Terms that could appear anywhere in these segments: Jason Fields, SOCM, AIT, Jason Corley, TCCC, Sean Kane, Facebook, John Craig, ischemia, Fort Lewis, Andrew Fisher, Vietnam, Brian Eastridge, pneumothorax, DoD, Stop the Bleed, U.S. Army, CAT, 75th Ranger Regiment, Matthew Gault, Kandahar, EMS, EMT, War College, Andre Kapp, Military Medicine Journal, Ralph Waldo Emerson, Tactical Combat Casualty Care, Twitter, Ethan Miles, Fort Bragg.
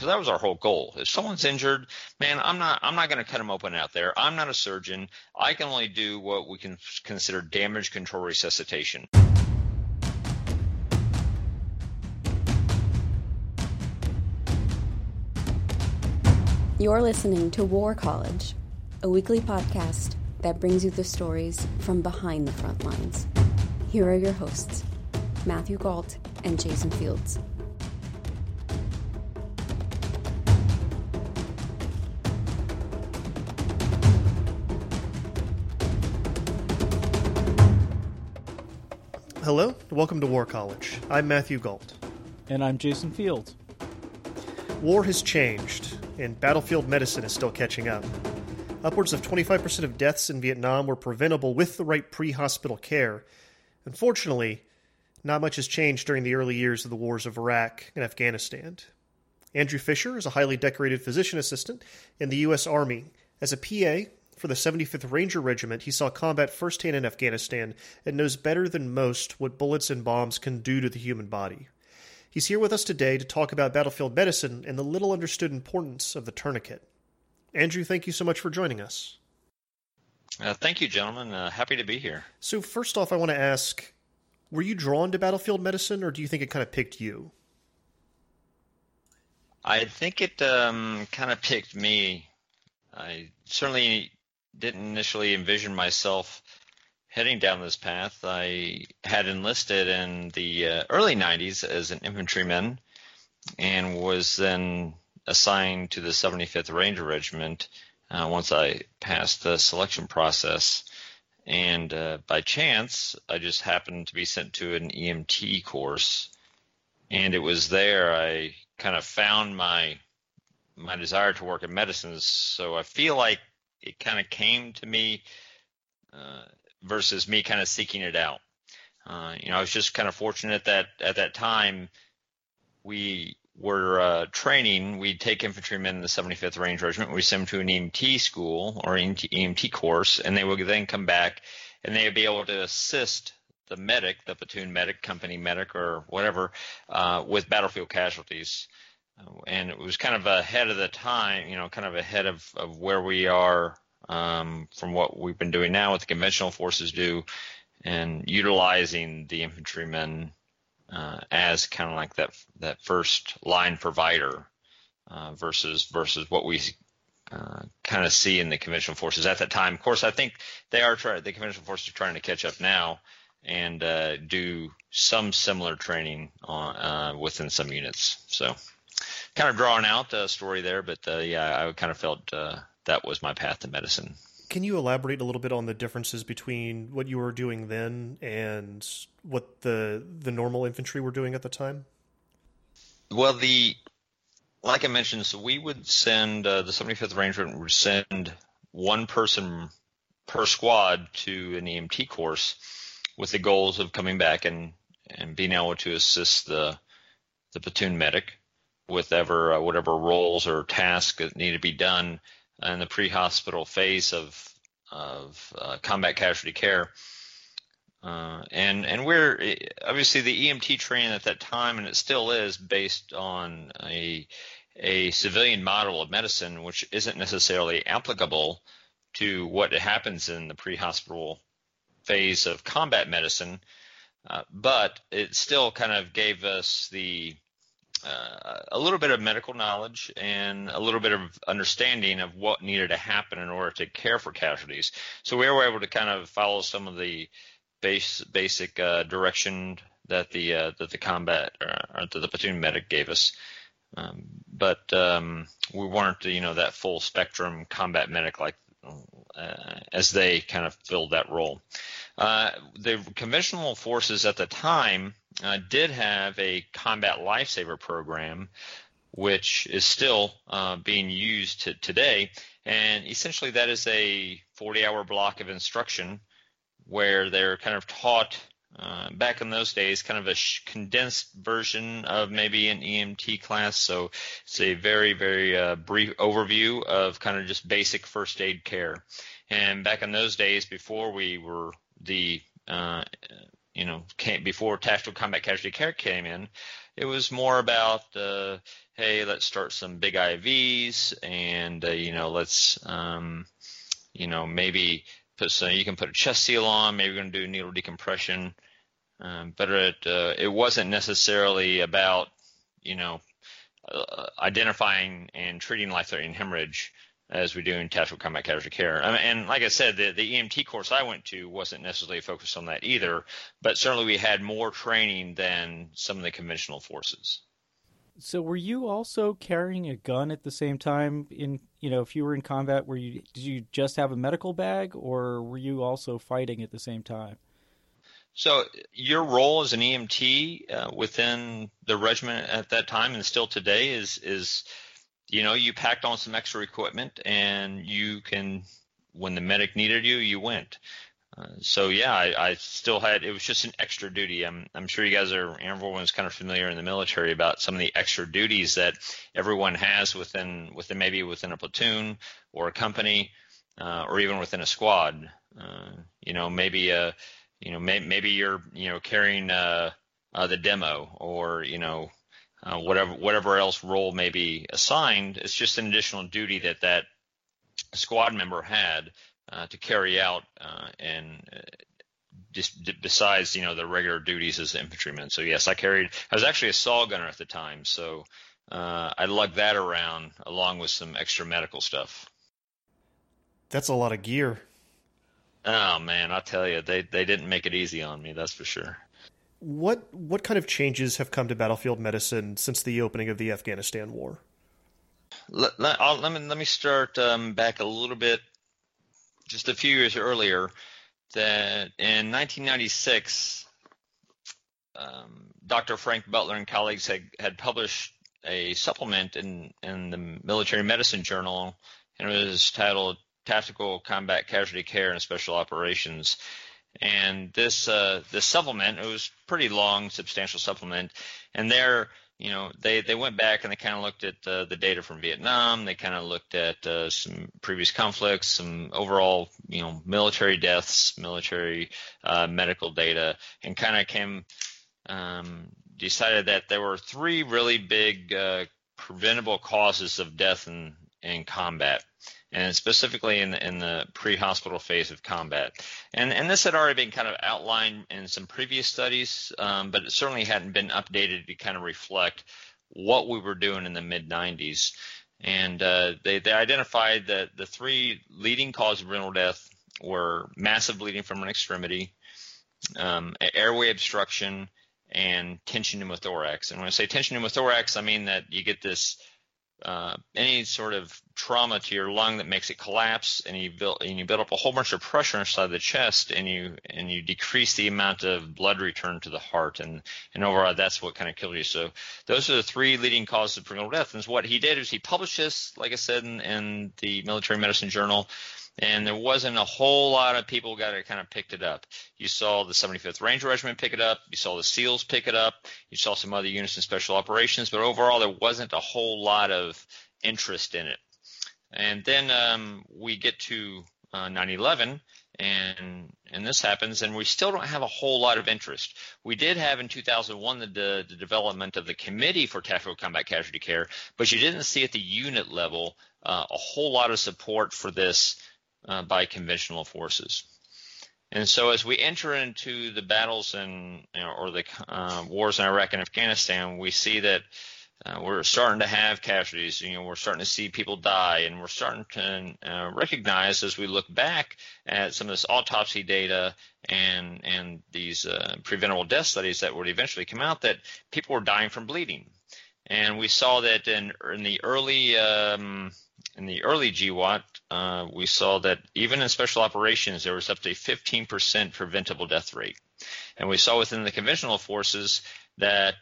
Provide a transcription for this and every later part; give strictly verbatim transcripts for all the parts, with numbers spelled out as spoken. because that was our whole goal. If someone's injured, man, I'm not I'm not going to cut them open out there. I'm not a surgeon. I can only do what we can consider damage control resuscitation. You're listening to War College, a weekly podcast that brings you the stories from behind the front lines. Here are your hosts, Matthew Gault and Jason Fields. Hello, welcome to War College. I'm Matthew Gault. And I'm Jason Fields. War has changed, and battlefield medicine is still catching up. Upwards of twenty-five percent of deaths in Vietnam were preventable with the right pre-hospital care. Unfortunately, not much has changed during the early years of the wars of Iraq and Afghanistan. Andrew Fisher is a highly decorated physician assistant in the U S. Army. As a P A for the seventy-fifth Ranger Regiment, he saw combat firsthand in Afghanistan and knows better than most what bullets and bombs can do to the human body. He's here with us today to talk about battlefield medicine and the little understood importance of the tourniquet. Andrew, thank you so much for joining us. Uh, thank you, gentlemen. Uh, happy to be here. So first off, I want to ask, were you drawn to battlefield medicine, or do you think it kind of picked you? I think it um, kind of picked me. I certainly didn't initially envision myself heading down this path. I had enlisted in the uh, early nineties as an infantryman and was then assigned to the seventy-fifth Ranger Regiment uh, once I passed the selection process. And uh, by chance, I just happened to be sent to an E M T course. And it was there I kind of found my my desire to work in medicine. So I feel like it kind of came to me uh, versus me kind of seeking it out. Uh, you know, I was just kind of fortunate that at that time we were uh, training. We'd take infantrymen in the seventy-fifth Ranger Regiment. We send them to an E M T school or E M T course, and they would then come back, and they would be able to assist the medic, the platoon medic, company medic, or whatever, uh, with battlefield casualties. And it was kind of ahead of the time, you know, kind of ahead of, of where we are um, from what we've been doing now, what the conventional forces do, and utilizing the infantrymen uh, as kind of like that that first line provider uh, versus versus what we uh, kind of see in the conventional forces at that time. Of course, I think they are trying, the conventional forces are trying to catch up now and uh, do some similar training on, uh, within some units. So. Kind of drawn out uh, story there, but uh, yeah, I kind of felt uh, that was my path to medicine. Can you elaborate a little bit on the differences between what you were doing then and what the the normal infantry were doing at the time? Well, the like I mentioned, so we would send uh, the seventy-fifth Ranger would send one person per squad to an E M T course with the goals of coming back and, and being able to assist the the platoon medic with ever, uh, whatever roles or tasks that need to be done in the pre-hospital phase of of uh, combat casualty care. Uh, and and we're obviously the E M T training at that time, and it still is based on a a civilian model of medicine, which isn't necessarily applicable to what happens in the pre-hospital phase of combat medicine. Uh, but it still kind of gave us the Uh, a little bit of medical knowledge and a little bit of understanding of what needed to happen in order to care for casualties. So we were able to kind of follow some of the base, basic uh, direction that the uh, that the combat or, or that the platoon medic gave us, um, but um, we weren't, you know, that full spectrum combat medic like uh, as they kind of filled that role. Uh, the conventional forces at the time uh, did have a combat lifesaver program, which is still uh, being used to today. And essentially that is a forty-hour block of instruction where they're kind of taught, uh, back in those days, kind of a sh- condensed version of maybe an E M T class. So it's a very, very uh, brief overview of kind of just basic first aid care. And back in those days, before we were the uh, you know, came before Tactical Combat Casualty Care came in, it was more about, uh, hey, let's start some big I Vs and, uh, you know, let's, um, you know, maybe put some, you can put a chest seal on, maybe we're going to do needle decompression. Um, but it, uh, it wasn't necessarily about, you know, uh, identifying and treating life-threatening hemorrhage as we do in Tactical Combat Casualty Care. I mean, and like I said, the, the E M T course I went to wasn't necessarily focused on that either, but certainly we had more training than some of the conventional forces. So were you also carrying a gun at the same time in, you know, if you were in combat, were you, did you just have a medical bag or were you also fighting at the same time? So your role as an E M T uh, within the regiment at that time and still today is, is, you know, you packed on some extra equipment and you can, when the medic needed you, you went. Uh, so, yeah, I, I still had, it was just an extra duty. I'm, I'm sure you guys are, everyone's kind of familiar in the military about some of the extra duties that everyone has within, within maybe within a platoon or a company uh, or even within a squad. Uh, you know, maybe, uh, you know, may, maybe you're, you know, carrying uh, uh, the demo or, you know, Uh, whatever whatever else role may be assigned, it's just an additional duty that that squad member had uh, to carry out, uh, and uh, just d- besides you know the regular duties as an infantryman. So yes, I carried. I was actually a saw gunner at the time, so uh, I lugged that around along with some extra medical stuff. That's a lot of gear. Oh man, I tell you, they they didn't make it easy on me. That's for sure. What what kind of changes have come to battlefield medicine since the opening of the Afghanistan war? Let, let, I'll, let me let me start um, back a little bit, just a few years earlier. That in nineteen ninety-six, um, Doctor Frank Butler and colleagues had, had published a supplement in in the Military Medicine Journal, and it was titled "Tactical Combat Casualty Care and Special Operations." And this uh, this supplement, it was pretty long, substantial supplement. And there, you know, they, they went back and they kind of looked at uh, the data from Vietnam. They kind of looked at uh, some previous conflicts, some overall, you know, military deaths, military uh, medical data, and kind of came um, decided that there were three really big uh, preventable causes of death in, in combat. And specifically in the, in the pre-hospital phase of combat. And and this had already been kind of outlined in some previous studies, um, but it certainly hadn't been updated to kind of reflect what we were doing in the mid-nineties. And uh, they, they identified that the three leading causes of renal death were massive bleeding from an extremity, um, airway obstruction, and tension pneumothorax. And when I say tension pneumothorax, I mean that you get this Uh, any sort of trauma to your lung that makes it collapse, and you build and you build up a whole bunch of pressure inside the chest, and you and you decrease the amount of blood return to the heart, and and overall that's what kind of kills you. So those are the three leading causes of preventable death. And so what he did is he published this, like I said, in, in the Military Medicine Journal, and there wasn't a whole lot of people got it kind of picked it up. You saw the seventy-fifth Ranger Regiment pick it up. You saw the SEALs pick it up. You saw some other units in Special Operations, but overall there wasn't a whole lot of interest in it. And then um, we get to uh, nine eleven, and and this happens, and we still don't have a whole lot of interest. We did have in two thousand one the, the, the development of the Committee for Tactical Combat Casualty Care, but you didn't see at the unit level uh, a whole lot of support for this Uh, by conventional forces. And so as we enter into the battles in, you know, or the uh, wars in Iraq and Afghanistan, we see that uh, we're starting to have casualties. You know, we're starting to see people die, and we're starting to uh, recognize as we look back at some of this autopsy data and and these uh, preventable death studies that would eventually come out that people were dying from bleeding. And we saw that in in the early um, in the early G W A T, uh, we saw that even in special operations, there was up to a fifteen percent preventable death rate. And we saw within the conventional forces that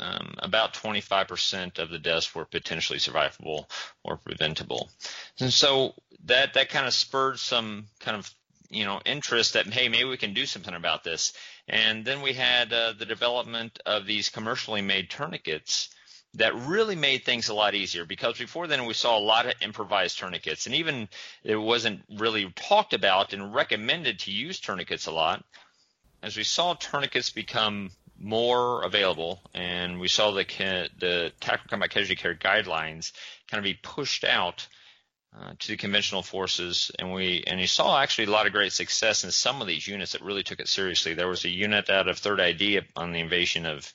um, about twenty-five percent of the deaths were potentially survivable or preventable. And so that that kind of spurred some kind of you know interest that, hey, maybe we can do something about this. And then we had uh, the development of these commercially made tourniquets that really made things a lot easier, because before then we saw a lot of improvised tourniquets, and even it wasn't really talked about and recommended to use tourniquets a lot. as we saw tourniquets become more available, and we saw the the tactical combat casualty care guidelines kind of be pushed out uh, to the conventional forces, and we and you saw actually a lot of great success in some of these units that really took it seriously. There was a unit out of third I D on the invasion of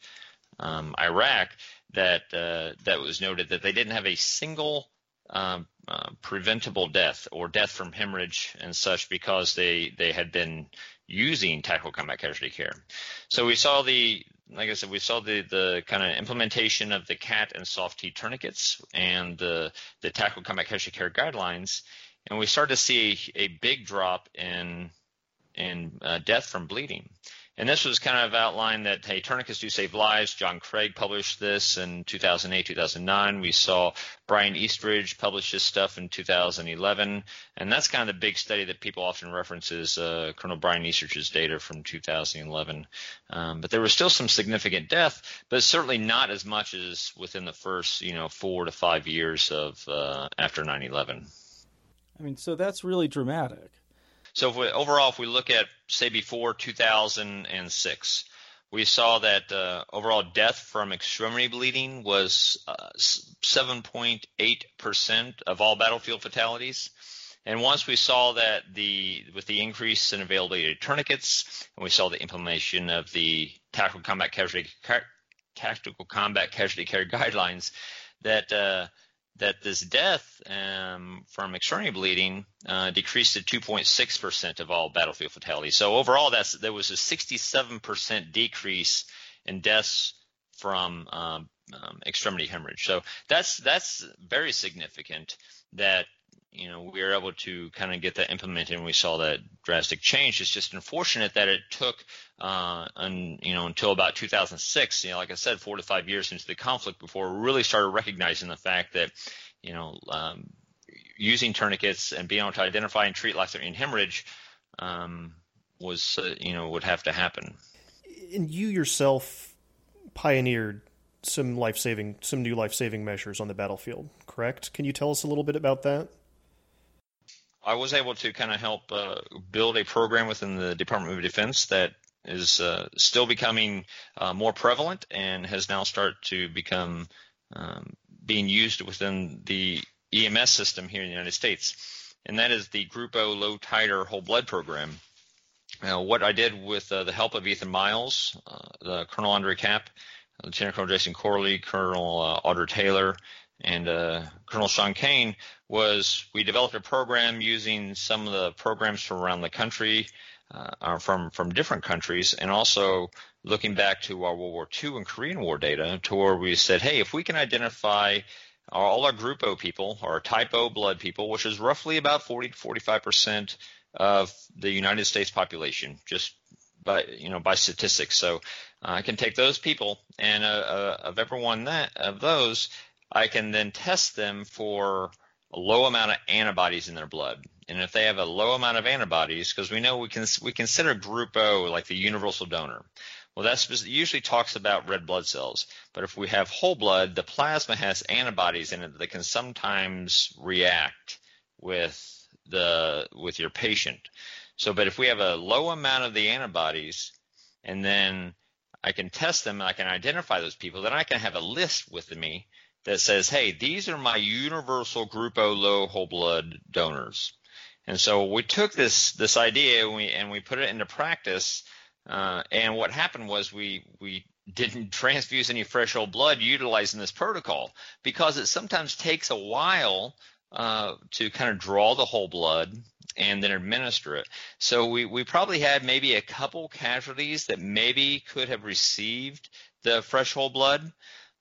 um, Iraq that uh, that was noted that they didn't have a single um, uh, preventable death or death from hemorrhage and such because they they had been using tactical combat casualty care. So we saw the, like I said, we saw the the kind of implementation of the C A T and soft T tourniquets and the the tactical combat casualty care guidelines, and we started to see a, a big drop in in uh, death from bleeding. And this was kind of outlined that, hey, tourniquets do save lives. John Craig published this in two thousand eight, two thousand nine. We saw Brian Eastridge publish this stuff in two thousand eleven. And that's kind of the big study that people often references, uh, Colonel Brian Eastridge's data from two thousand eleven. Um, but there was still some significant death, but certainly not as much as within the first, you know, four to five years of uh, after nine eleven. I mean, so that's really dramatic. So if we, overall, if we look at, say, before two thousand six, we saw that uh, overall death from extremity bleeding was uh, seven point eight percent of all battlefield fatalities. And once we saw that the with the increase in availability of tourniquets, and we saw the implementation of the tactical combat casualty care, tactical combat casualty care guidelines, that uh, that this death um, from external bleeding uh, decreased to two point six percent of all battlefield fatalities. So overall, that's there was a sixty-seven percent decrease in deaths from um, um, extremity hemorrhage. So that's that's very significant that, you know, we were able to kind of get that implemented, and we saw that drastic change. It's just unfortunate that it took, uh, un, you know, until about two thousand six, you know, like I said, four to five years into the conflict before we really started recognizing the fact that, you know, um, using tourniquets and being able to identify and treat life-threatening hemorrhage um, was, uh, you know, would have to happen. And you yourself pioneered some life-saving, some new life-saving measures on the battlefield, correct? Can you tell us a little bit about that? I was able to kind of help uh, build a program within the Department of Defense that is uh, still becoming uh, more prevalent and has now started to become um, being used within the E M S system here in the United States, and that is the Grupo Low Titer Whole Blood Program. Now, what I did with uh, the help of Ethan Miles, uh, the Colonel Andre Kapp, Lieutenant Colonel Jason Corley, Colonel uh, Audra Taylor, and uh, Colonel Sean Kane was we developed a program using some of the programs from around the country, uh, from, from different countries, and also looking back to our World War Two and Korean War data to where we said, hey, if we can identify our, all our Group O people, our Type O blood people, which is roughly about forty to forty-five percent of the United States population, just by, you know, by statistics. So uh, I can take those people and uh, uh, of everyone that of those, I can then test them for a low amount of antibodies in their blood. And if they have a low amount of antibodies, because we know we can we consider Group O like the universal donor. Well, that usually talks about red blood cells. But if we have whole blood, the plasma has antibodies in it that can sometimes react with the with your patient. So, but if we have a low amount of the antibodies, and then I can test them, I can identify those people, then I can have a list with me that says, hey, these are my universal Group O low whole blood donors. And so we took this this idea and we and we put it into practice. Uh, and what happened was we we didn't transfuse any fresh whole blood utilizing this protocol because it sometimes takes a while uh, to kind of draw the whole blood and then administer it. So we, we probably had maybe a couple casualties that maybe could have received the fresh whole blood.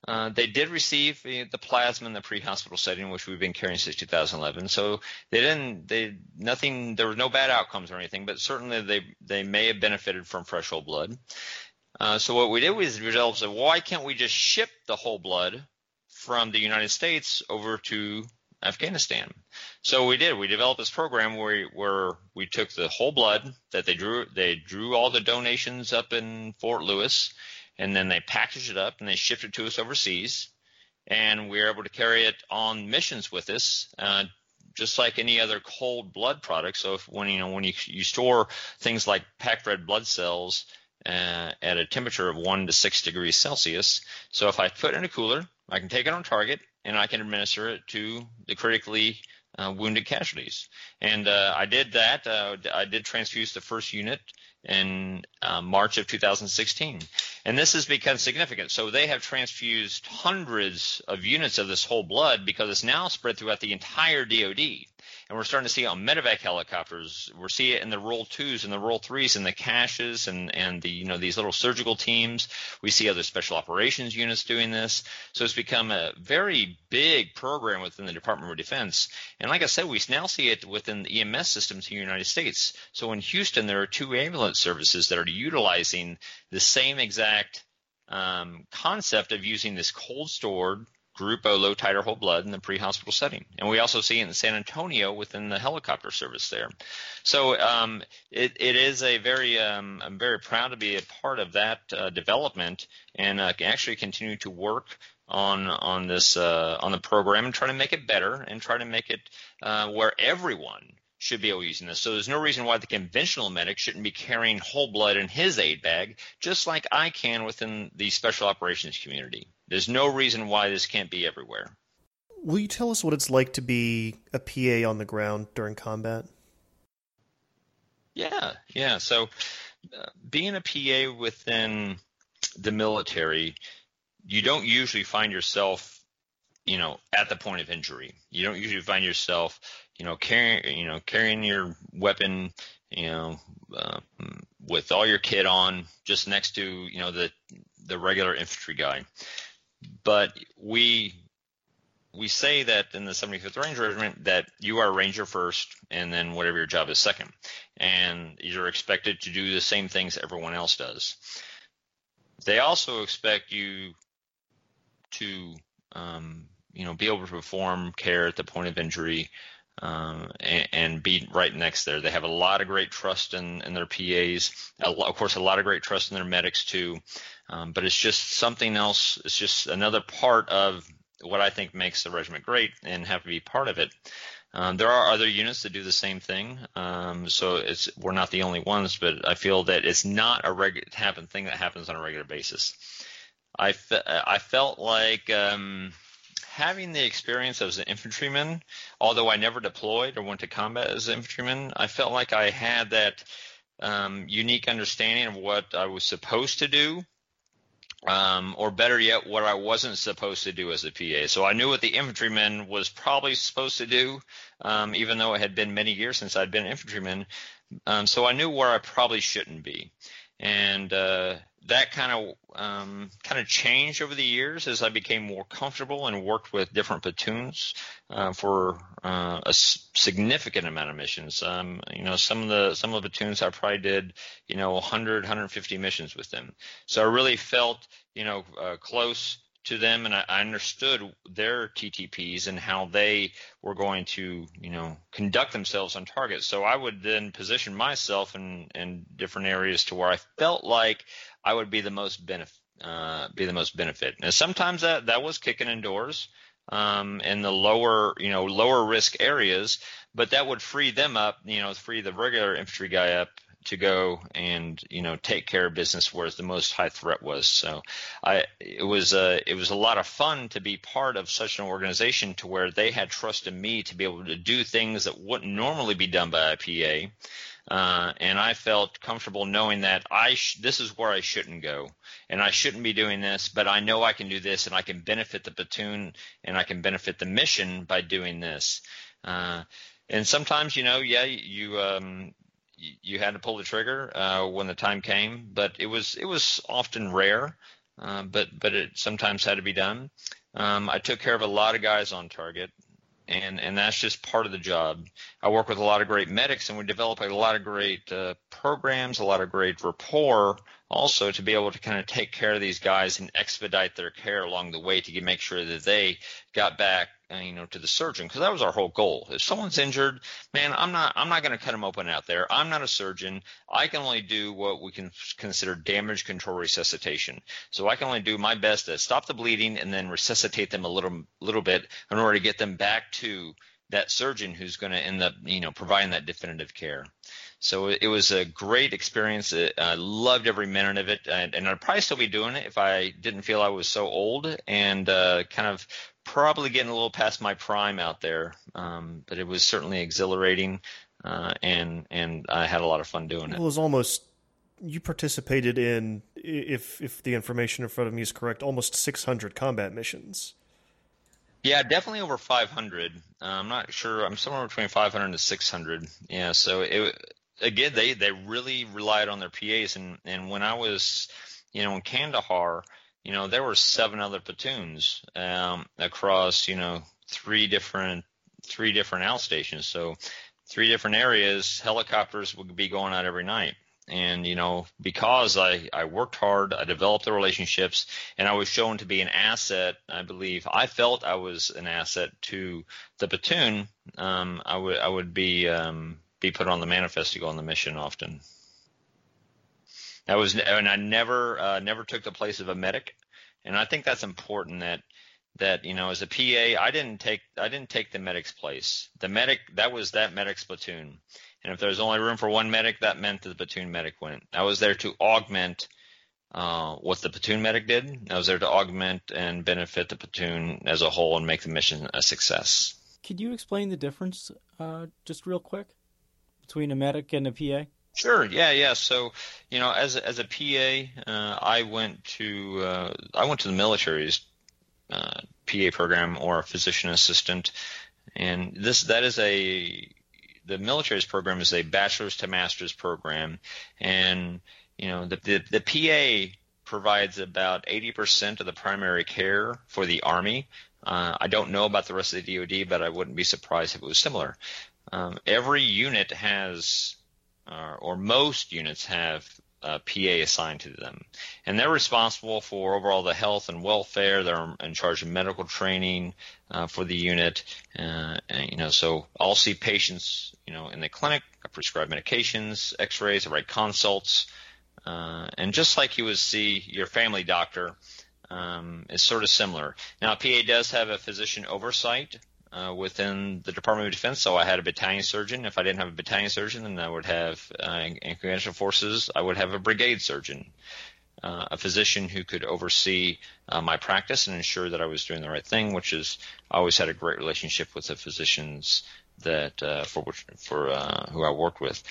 Uh, they did receive the plasma in the pre-hospital setting, which we've been carrying since two thousand eleven. So they didn't, they nothing, there were no bad outcomes or anything, but certainly they they may have benefited from fresh whole blood. Uh, so what we did was we developed, so why can't we just ship the whole blood from the United States over to Afghanistan? So we did. We developed this program where where we took the whole blood that they drew. They drew all the donations up in Fort Lewis. And then they packaged it up and they shipped it to us overseas, and we were able to carry it on missions with us uh, just like any other cold blood product. So if when you know when you, you store things like packed red blood cells uh, at a temperature of one to six degrees Celsius, so if I put in a cooler, I can take it on target and I can administer it to the critically uh, wounded casualties. And uh, I did that. Uh, I did transfuse the first unit in uh, March of two thousand sixteen. And this has become significant. So they have transfused hundreds of units of this whole blood because it's now spread throughout the entire D O D. And we're starting to see it on medevac helicopters. We're seeing it in the roll twos and the roll threes and the caches and, and the, you know, these little surgical teams. We see other special operations units doing this. So it's become a very big program within the Department of Defense. And like I said, we now see it within the E M S systems in the United States. So in Houston, there are two ambulance services that are utilizing the same exact um, concept of using this cold stored Group O low titer whole blood in the pre-hospital setting. And we also see it in San Antonio within the helicopter service there. So um, it, it is a very um, – I'm very proud to be a part of that uh, development and uh, actually continue to work on on this uh, – on the program and try to make it better and try to make it uh, where everyone should be able to use this. So there's no reason why the conventional medic shouldn't be carrying whole blood in his aid bag, just like I can within the special operations community. There's no reason why this can't be everywhere. Will you tell us what it's like to be a P A on the ground during combat? Yeah, yeah. So uh, being a P A within the military, you don't usually find yourself, you know, at the point of injury. You don't usually find yourself, you know, carrying, you know, carrying your weapon, you know, uh, with all your kit on, just next to, you know, the the regular infantry guy. But we we say that in the seventy-fifth Ranger Regiment that you are a ranger first and then whatever your job is second. And you're expected to do the same things everyone else does. They also expect you to, um, you know, be able to perform care at the point of injury um, and, and be right next there. They have a lot of great trust in, in their P As. A lot, of course, a lot of great trust in their medics too. Um, but it's just something else. It's just another part of what I think makes the regiment great and have to be part of it. Um, there are other units that do the same thing. Um, so it's we're not the only ones, but I feel that it's not a regular happen thing that happens on a regular basis. I, fe- I felt like um, having the experience as an infantryman, although I never deployed or went to combat as an infantryman, I felt like I had that um, unique understanding of what I was supposed to do. Um, or better yet, what I wasn't supposed to do as a P A. So I knew what the infantryman was probably supposed to do, um, even though it had been many years since I'd been an infantryman. Um, so I knew where I probably shouldn't be. And uh, that kind of um, kind of changed over the years as I became more comfortable and worked with different platoons uh, for uh, a s- significant amount of missions. Um, you know, some of the some of the platoons I probably did, you know, one hundred, one hundred fifty missions with them. So I really felt, you know, uh, close to them, and I, I understood their T T Ps and how they were going to, you know, conduct themselves on target. So I would then position myself in, in different areas to where I felt like I would be the most benefit, uh, be the most benefit. And sometimes that, that was kicking indoors, um, in the lower, you know, lower risk areas, but that would free them up, you know, free the regular infantry guy up to go and, you know, take care of business where the most high threat was. So I, it was a, it was a lot of fun to be part of such an organization to where they had trust in me to be able to do things that wouldn't normally be done by a P A. Uh, and I felt comfortable knowing that I, sh- this is where I shouldn't go and I shouldn't be doing this, but I know I can do this and I can benefit the platoon and I can benefit the mission by doing this. Uh, and sometimes, you know, yeah, you, um, you had to pull the trigger uh, when the time came, but it was it was often rare, uh, but but it sometimes had to be done. Um, I took care of a lot of guys on target, and, and that's just part of the job. I work with a lot of great medics, and we develop a lot of great uh, programs, a lot of great rapport also to be able to kind of take care of these guys and expedite their care along the way to get, make sure that they got back, you know, to the surgeon, because that was our whole goal. If someone's injured, man, I'm not I'm not going to cut them open out there. I'm not a surgeon. I can only do what we can consider damage control resuscitation. So I can only do my best to stop the bleeding and then resuscitate them a little little bit in order to get them back to that surgeon who's going to end up, you know, providing that definitive care. So it was a great experience. I loved every minute of it, and I'd probably still be doing it if I didn't feel I was so old and uh, kind of probably getting a little past my prime out there. Um, but it was certainly exhilarating, uh, and and I had a lot of fun doing it. It was almost you participated in, if if the information in front of me is correct, almost six hundred combat missions. Yeah, definitely over five hundred. Uh, I'm not sure. I'm somewhere between five hundred to six hundred. Yeah, so it, again, they, they really relied on their P As. And, and when I was, you know, in Kandahar, you know, there were seven other platoons um, across, you know, three different three different outstations. So three different areas, helicopters would be going out every night. And, you know, because I, I worked hard, I developed the relationships, and I was shown to be an asset, I believe. I felt I was an asset to the platoon. Um, I would I would be um, be put on the manifest to go on the mission often. I was, and I never uh, never took the place of a medic, and I think that's important. That that you know, as a P A, I didn't take I didn't take the medic's place. The medic that was that medic's platoon. And if there was only room for one medic, that meant that the platoon medic went. I was there to augment uh, what the platoon medic did. I was there to augment and benefit the platoon as a whole and make the mission a success. Could you explain the difference uh, just real quick between a medic and a P A? Sure. Yeah. Yeah. So, you know, as as a P A, uh, I went to uh, I went to the military's uh, P A program, or a physician assistant, and this that is a the military's program is a bachelor's to master's program, and you know the the, the P A provides about eighty percent of the primary care for the Army. Uh, I don't know about the rest of the D O D, but I wouldn't be surprised if it was similar. Um, every unit has, uh, or most units have, a P A assigned to them, and they're responsible for overall the health and welfare. They're in charge of medical training uh, for the unit, uh, and, you know. So I'll see patients, you know, in the clinic. I prescribe medications, X-rays, I write consults, uh, and just like you would see your family doctor, um, it's sort of similar. Now, a P A does have a physician oversight Uh, within the Department of Defense, so I had a battalion surgeon. If I didn't have a battalion surgeon, then I would have, uh, in, in conventional forces, I would have a brigade surgeon, uh, a physician who could oversee uh, my practice and ensure that I was doing the right thing, which is I always had a great relationship with the physicians that uh, for which, for uh, who I worked with.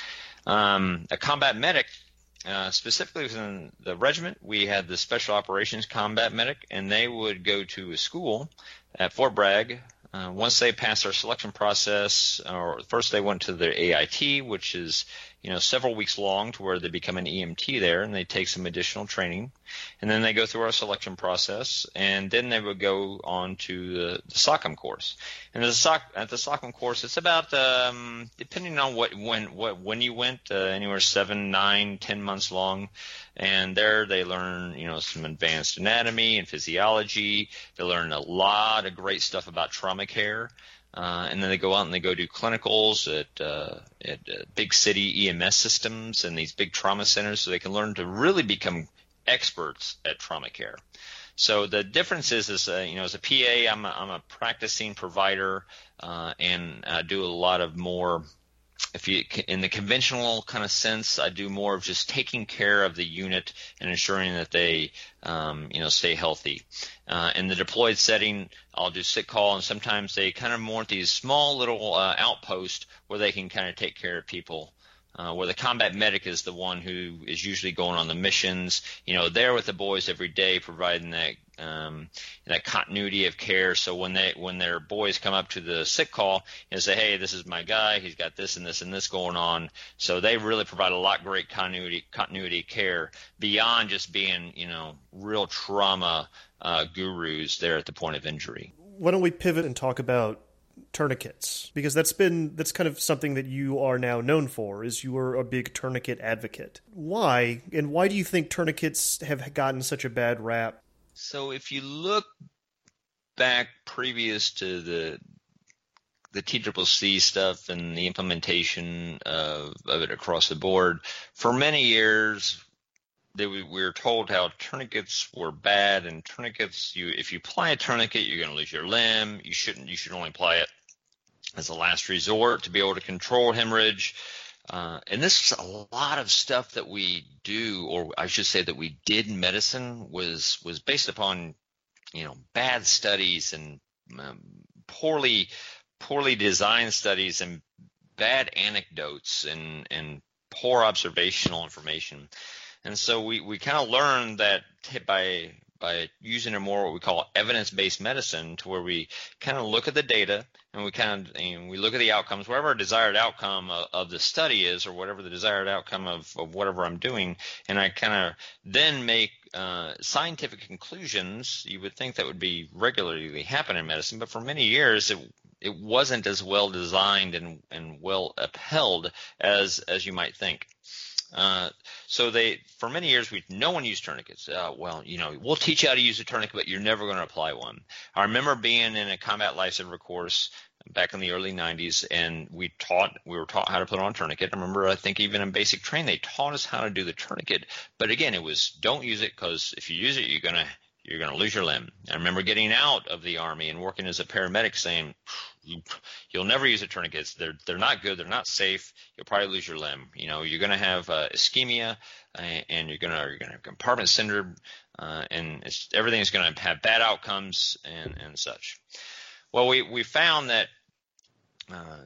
Um, a combat medic, uh, specifically within the regiment, we had the Special Operations Combat Medic, and they would go to a school at Fort Bragg. Uh, once they passed their selection process, or first they went to their A I T, which is, you know, several weeks long, to where they become an E M T there, and they take some additional training, and then they go through our selection process, and then they would go on to the, the S O C M course. And the SOC, at the S O C M course, it's about um, depending on what when what when you went, uh, anywhere seven, nine, ten months long, and there they learn, you know, some advanced anatomy and physiology. They learn a lot of great stuff about trauma care. Uh, and then they go out and they go do clinicals at, uh, at uh, big city E M S systems and these big trauma centers, so they can learn to really become experts at trauma care. So the difference is, is uh, you know, as a P A, I'm a, I'm a practicing provider, uh, and I do a lot of more. If you in the conventional kind of sense, I do more of just taking care of the unit and ensuring that they, um, you know, stay healthy. Uh, in the deployed setting, I'll do sick call, and sometimes they kind of more at these small little uh, outposts where they can kind of take care of people. Uh, where the combat medic is the one who is usually going on the missions, you know, there with the boys every day, providing that um, that continuity of care. So when they when their boys come up to the sick call and say, "Hey, this is my guy. He's got this and this and this going on," so they really provide a lot of great continuity continuity care beyond just being, you know, real trauma uh, gurus there at the point of injury. Why don't we pivot and talk about tourniquets, because that's been that's kind of something that you are now known for, is you are a big tourniquet advocate. Why and why do you think tourniquets have gotten such a bad rap? So if you look back previous to the the T C C C stuff and the implementation of, of it across the board, for many years they, we were told how tourniquets were bad, and tourniquets, you if you apply a tourniquet, you're going to lose your limb. You shouldn't. You should only apply it as a last resort, to be able to control hemorrhage. Uh, and this is a lot of stuff that we do, or I should say that we did in medicine, was was based upon, you know, bad studies and um, poorly poorly designed studies and bad anecdotes and and poor observational information. And so we we kind of learned that by by using a more what we call evidence-based medicine, to where we kind of look at the data and we kind of and we look at the outcomes, whatever our desired outcome of, of the study is, or whatever the desired outcome of, of whatever I'm doing, and I kind of then make uh, scientific conclusions. You would think that would be regularly happen in medicine, but for many years it it wasn't as well designed and, and well upheld as as you might think. Uh, so they, for many years, we no one used tourniquets. Uh, well, you know, we'll teach you how to use a tourniquet, but you're never going to apply one. I remember being in a combat lifesaver course back in the early nineties, and we taught, we were taught how to put on a tourniquet. I remember, I think even in basic training, they taught us how to do the tourniquet. But again, it was don't use it, because if you use it, you're going to, you're going to lose your limb. I remember getting out of the Army and working as a paramedic, saying, you'll never use the tourniquets. They're they're not good. They're not safe. You'll probably lose your limb. You know, you're going to have uh, ischemia, and, and you're going to you're going to have compartment syndrome, uh, and it's, everything's going to have bad outcomes and, and such. Well, we we found that uh,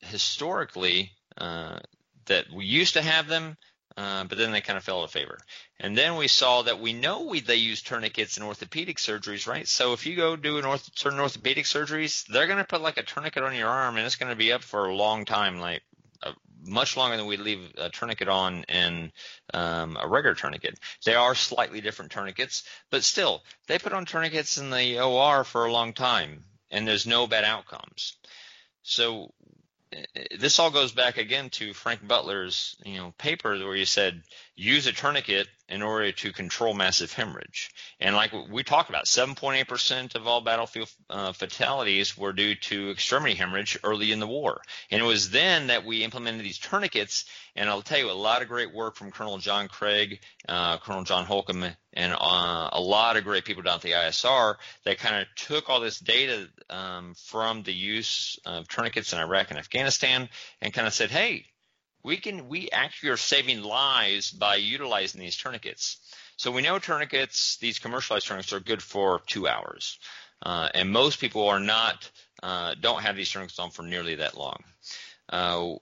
historically uh, that we used to have them. Uh, but then they kind of fell out of favor. And then we saw that we know we they use tourniquets in orthopedic surgeries, right? So if you go do an orth, certain orthopedic surgeries, they're going to put like a tourniquet on your arm, and it's going to be up for a long time, like uh, much longer than we leave a tourniquet on in um, a regular tourniquet. They are slightly different tourniquets, but still, they put on tourniquets in the O R for a long time, and there's no bad outcomes. So this all goes back again to Frank Butler's, you know, paper where he said use a tourniquet in order to control massive hemorrhage. And like we talked about, seven point eight percent of all battlefield uh, fatalities were due to extremity hemorrhage early in the war. And it was then that we implemented these tourniquets. And I'll tell you, a lot of great work from Colonel John Craig, uh, Colonel John Holcomb, and uh, a lot of great people down at the I S R that kind of took all this data um, from the use of tourniquets in Iraq and Afghanistan and kind of said, hey, we can we actually are saving lives by utilizing these tourniquets. So we know tourniquets, these commercialized tourniquets, are good for two hours. Uh, and most people are not uh, don't have these tourniquets on for nearly that long. Uh,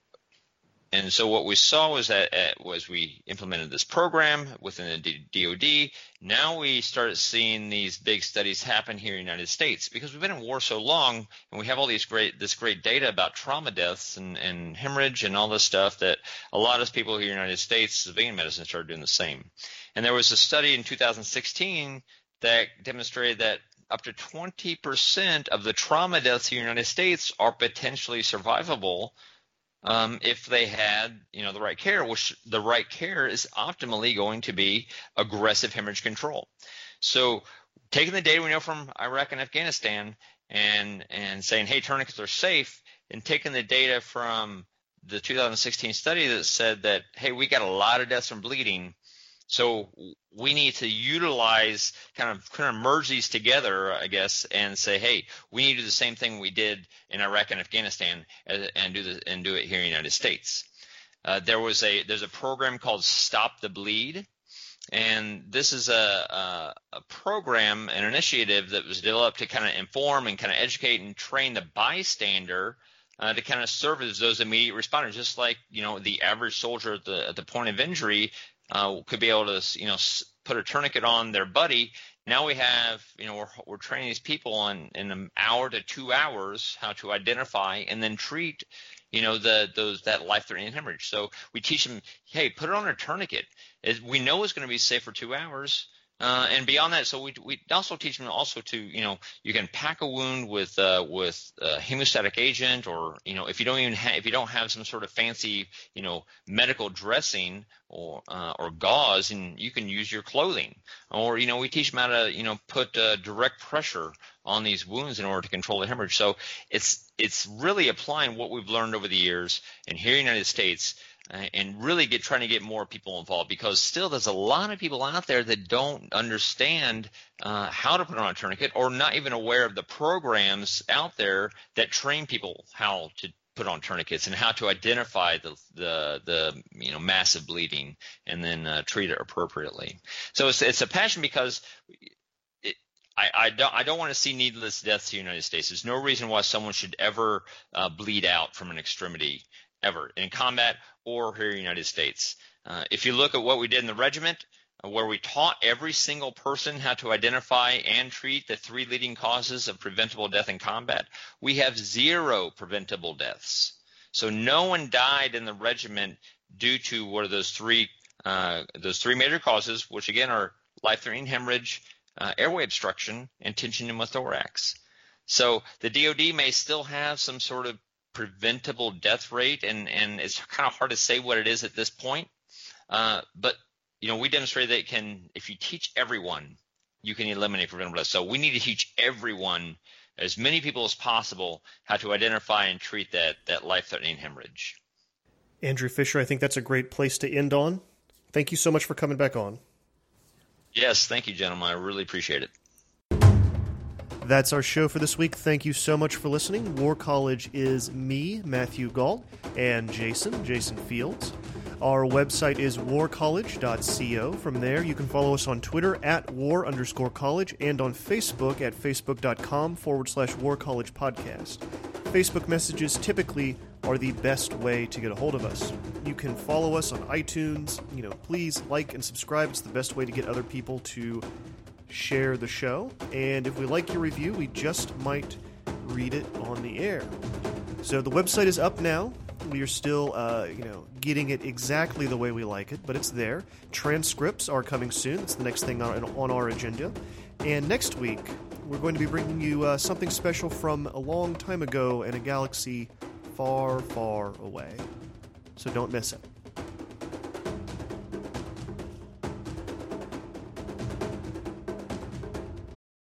and so what we saw was that at, was we implemented this program within the D O D. Now we started seeing these big studies happen here in the United States, because we've been in war so long, and we have all these great this great data about trauma deaths and, and hemorrhage and all this stuff, that a lot of people here in the United States, civilian medicine, started doing the same. And there was a study in two thousand sixteen that demonstrated that up to twenty percent of the trauma deaths here in the United States are potentially survivable. Um, if they had, you know, the right care, which the right care is optimally going to be aggressive hemorrhage control. So taking the data we know from Iraq and Afghanistan and and saying, hey, tourniquets are safe, and taking the data from the two thousand sixteen study that said that, hey, we got a lot of deaths from bleeding, so we need to utilize, kind of kind of merge these together, I guess, and say, hey, we need to do the same thing we did in Iraq and Afghanistan, and, and do the, and do it here in the United States. Uh, there was a there's a program called Stop the Bleed, and this is a, a a program, an initiative that was developed to kind of inform and kind of educate and train the bystander Uh, to kind of serve as those immediate responders, just like, you know, the average soldier at the, at the point of injury uh, could be able to, you know, put a tourniquet on their buddy. Now we have, you know, we're, we're training these people on in an hour to two hours how to identify and then treat, you know, the those that life-threatening hemorrhage. So we teach them, hey, put it on a tourniquet. It, we know it's going to be safe for two hours. Uh, and beyond that, so we we also teach them also to, you know, you can pack a wound with uh, with a hemostatic agent, or, you know, if you don't even ha- if you don't have some sort of fancy, you know, medical dressing or uh, or gauze, and you can use your clothing. Or, you know, we teach them how to, you know, put uh, direct pressure on these wounds in order to control the hemorrhage. So it's it's really applying what we've learned over the years, and here in the United States and really get trying to get more people involved, because still there's a lot of people out there that don't understand uh, how to put on a tourniquet, or not even aware of the programs out there that train people how to put on tourniquets and how to identify the the, the you know massive bleeding and then uh, treat it appropriately. So it's it's a passion, because it, I I don't I don't want to see needless deaths in the United States. There's no reason why someone should ever uh, bleed out from an extremity, ever, in combat or here in the United States. Uh, if you look at what we did in the regiment, uh, where we taught every single person how to identify and treat the three leading causes of preventable death in combat, we have zero preventable deaths. So no one died in the regiment due to what are those three uh, those three major causes, which again are life-threatening hemorrhage, uh, airway obstruction, and tension pneumothorax. So the D O D may still have some sort of preventable death rate, and and it's kind of hard to say what it is at this point, uh, but you know we demonstrated that it can, if you teach everyone, you can eliminate preventable death. So we need to teach everyone, as many people as possible, how to identify and treat that that life-threatening hemorrhage. Andrew Fisher, I think that's a great place to end on. Thank you so much for coming back on. Yes, thank you, gentlemen. I really appreciate it. That's our show for this week. Thank you so much for listening. War College is me, Matthew Gault, and Jason, Jason Fields. Our website is war college dot co. From there, you can follow us on Twitter at war underscore college and on Facebook at facebook.com forward slash war college podcast. Facebook messages typically are the best way to get a hold of us. You can follow us on iTunes. You know, please like and subscribe. It's the best way to get other people to share the show, and if we like your review, we just might read it on the air. So the website is up now. We are still, uh, you know, getting it exactly the way we like it, but it's there. Transcripts are coming soon. It's the next thing on, on our agenda. And next week, we're going to be bringing you uh, something special from a long time ago in a galaxy far, far away. So don't miss it.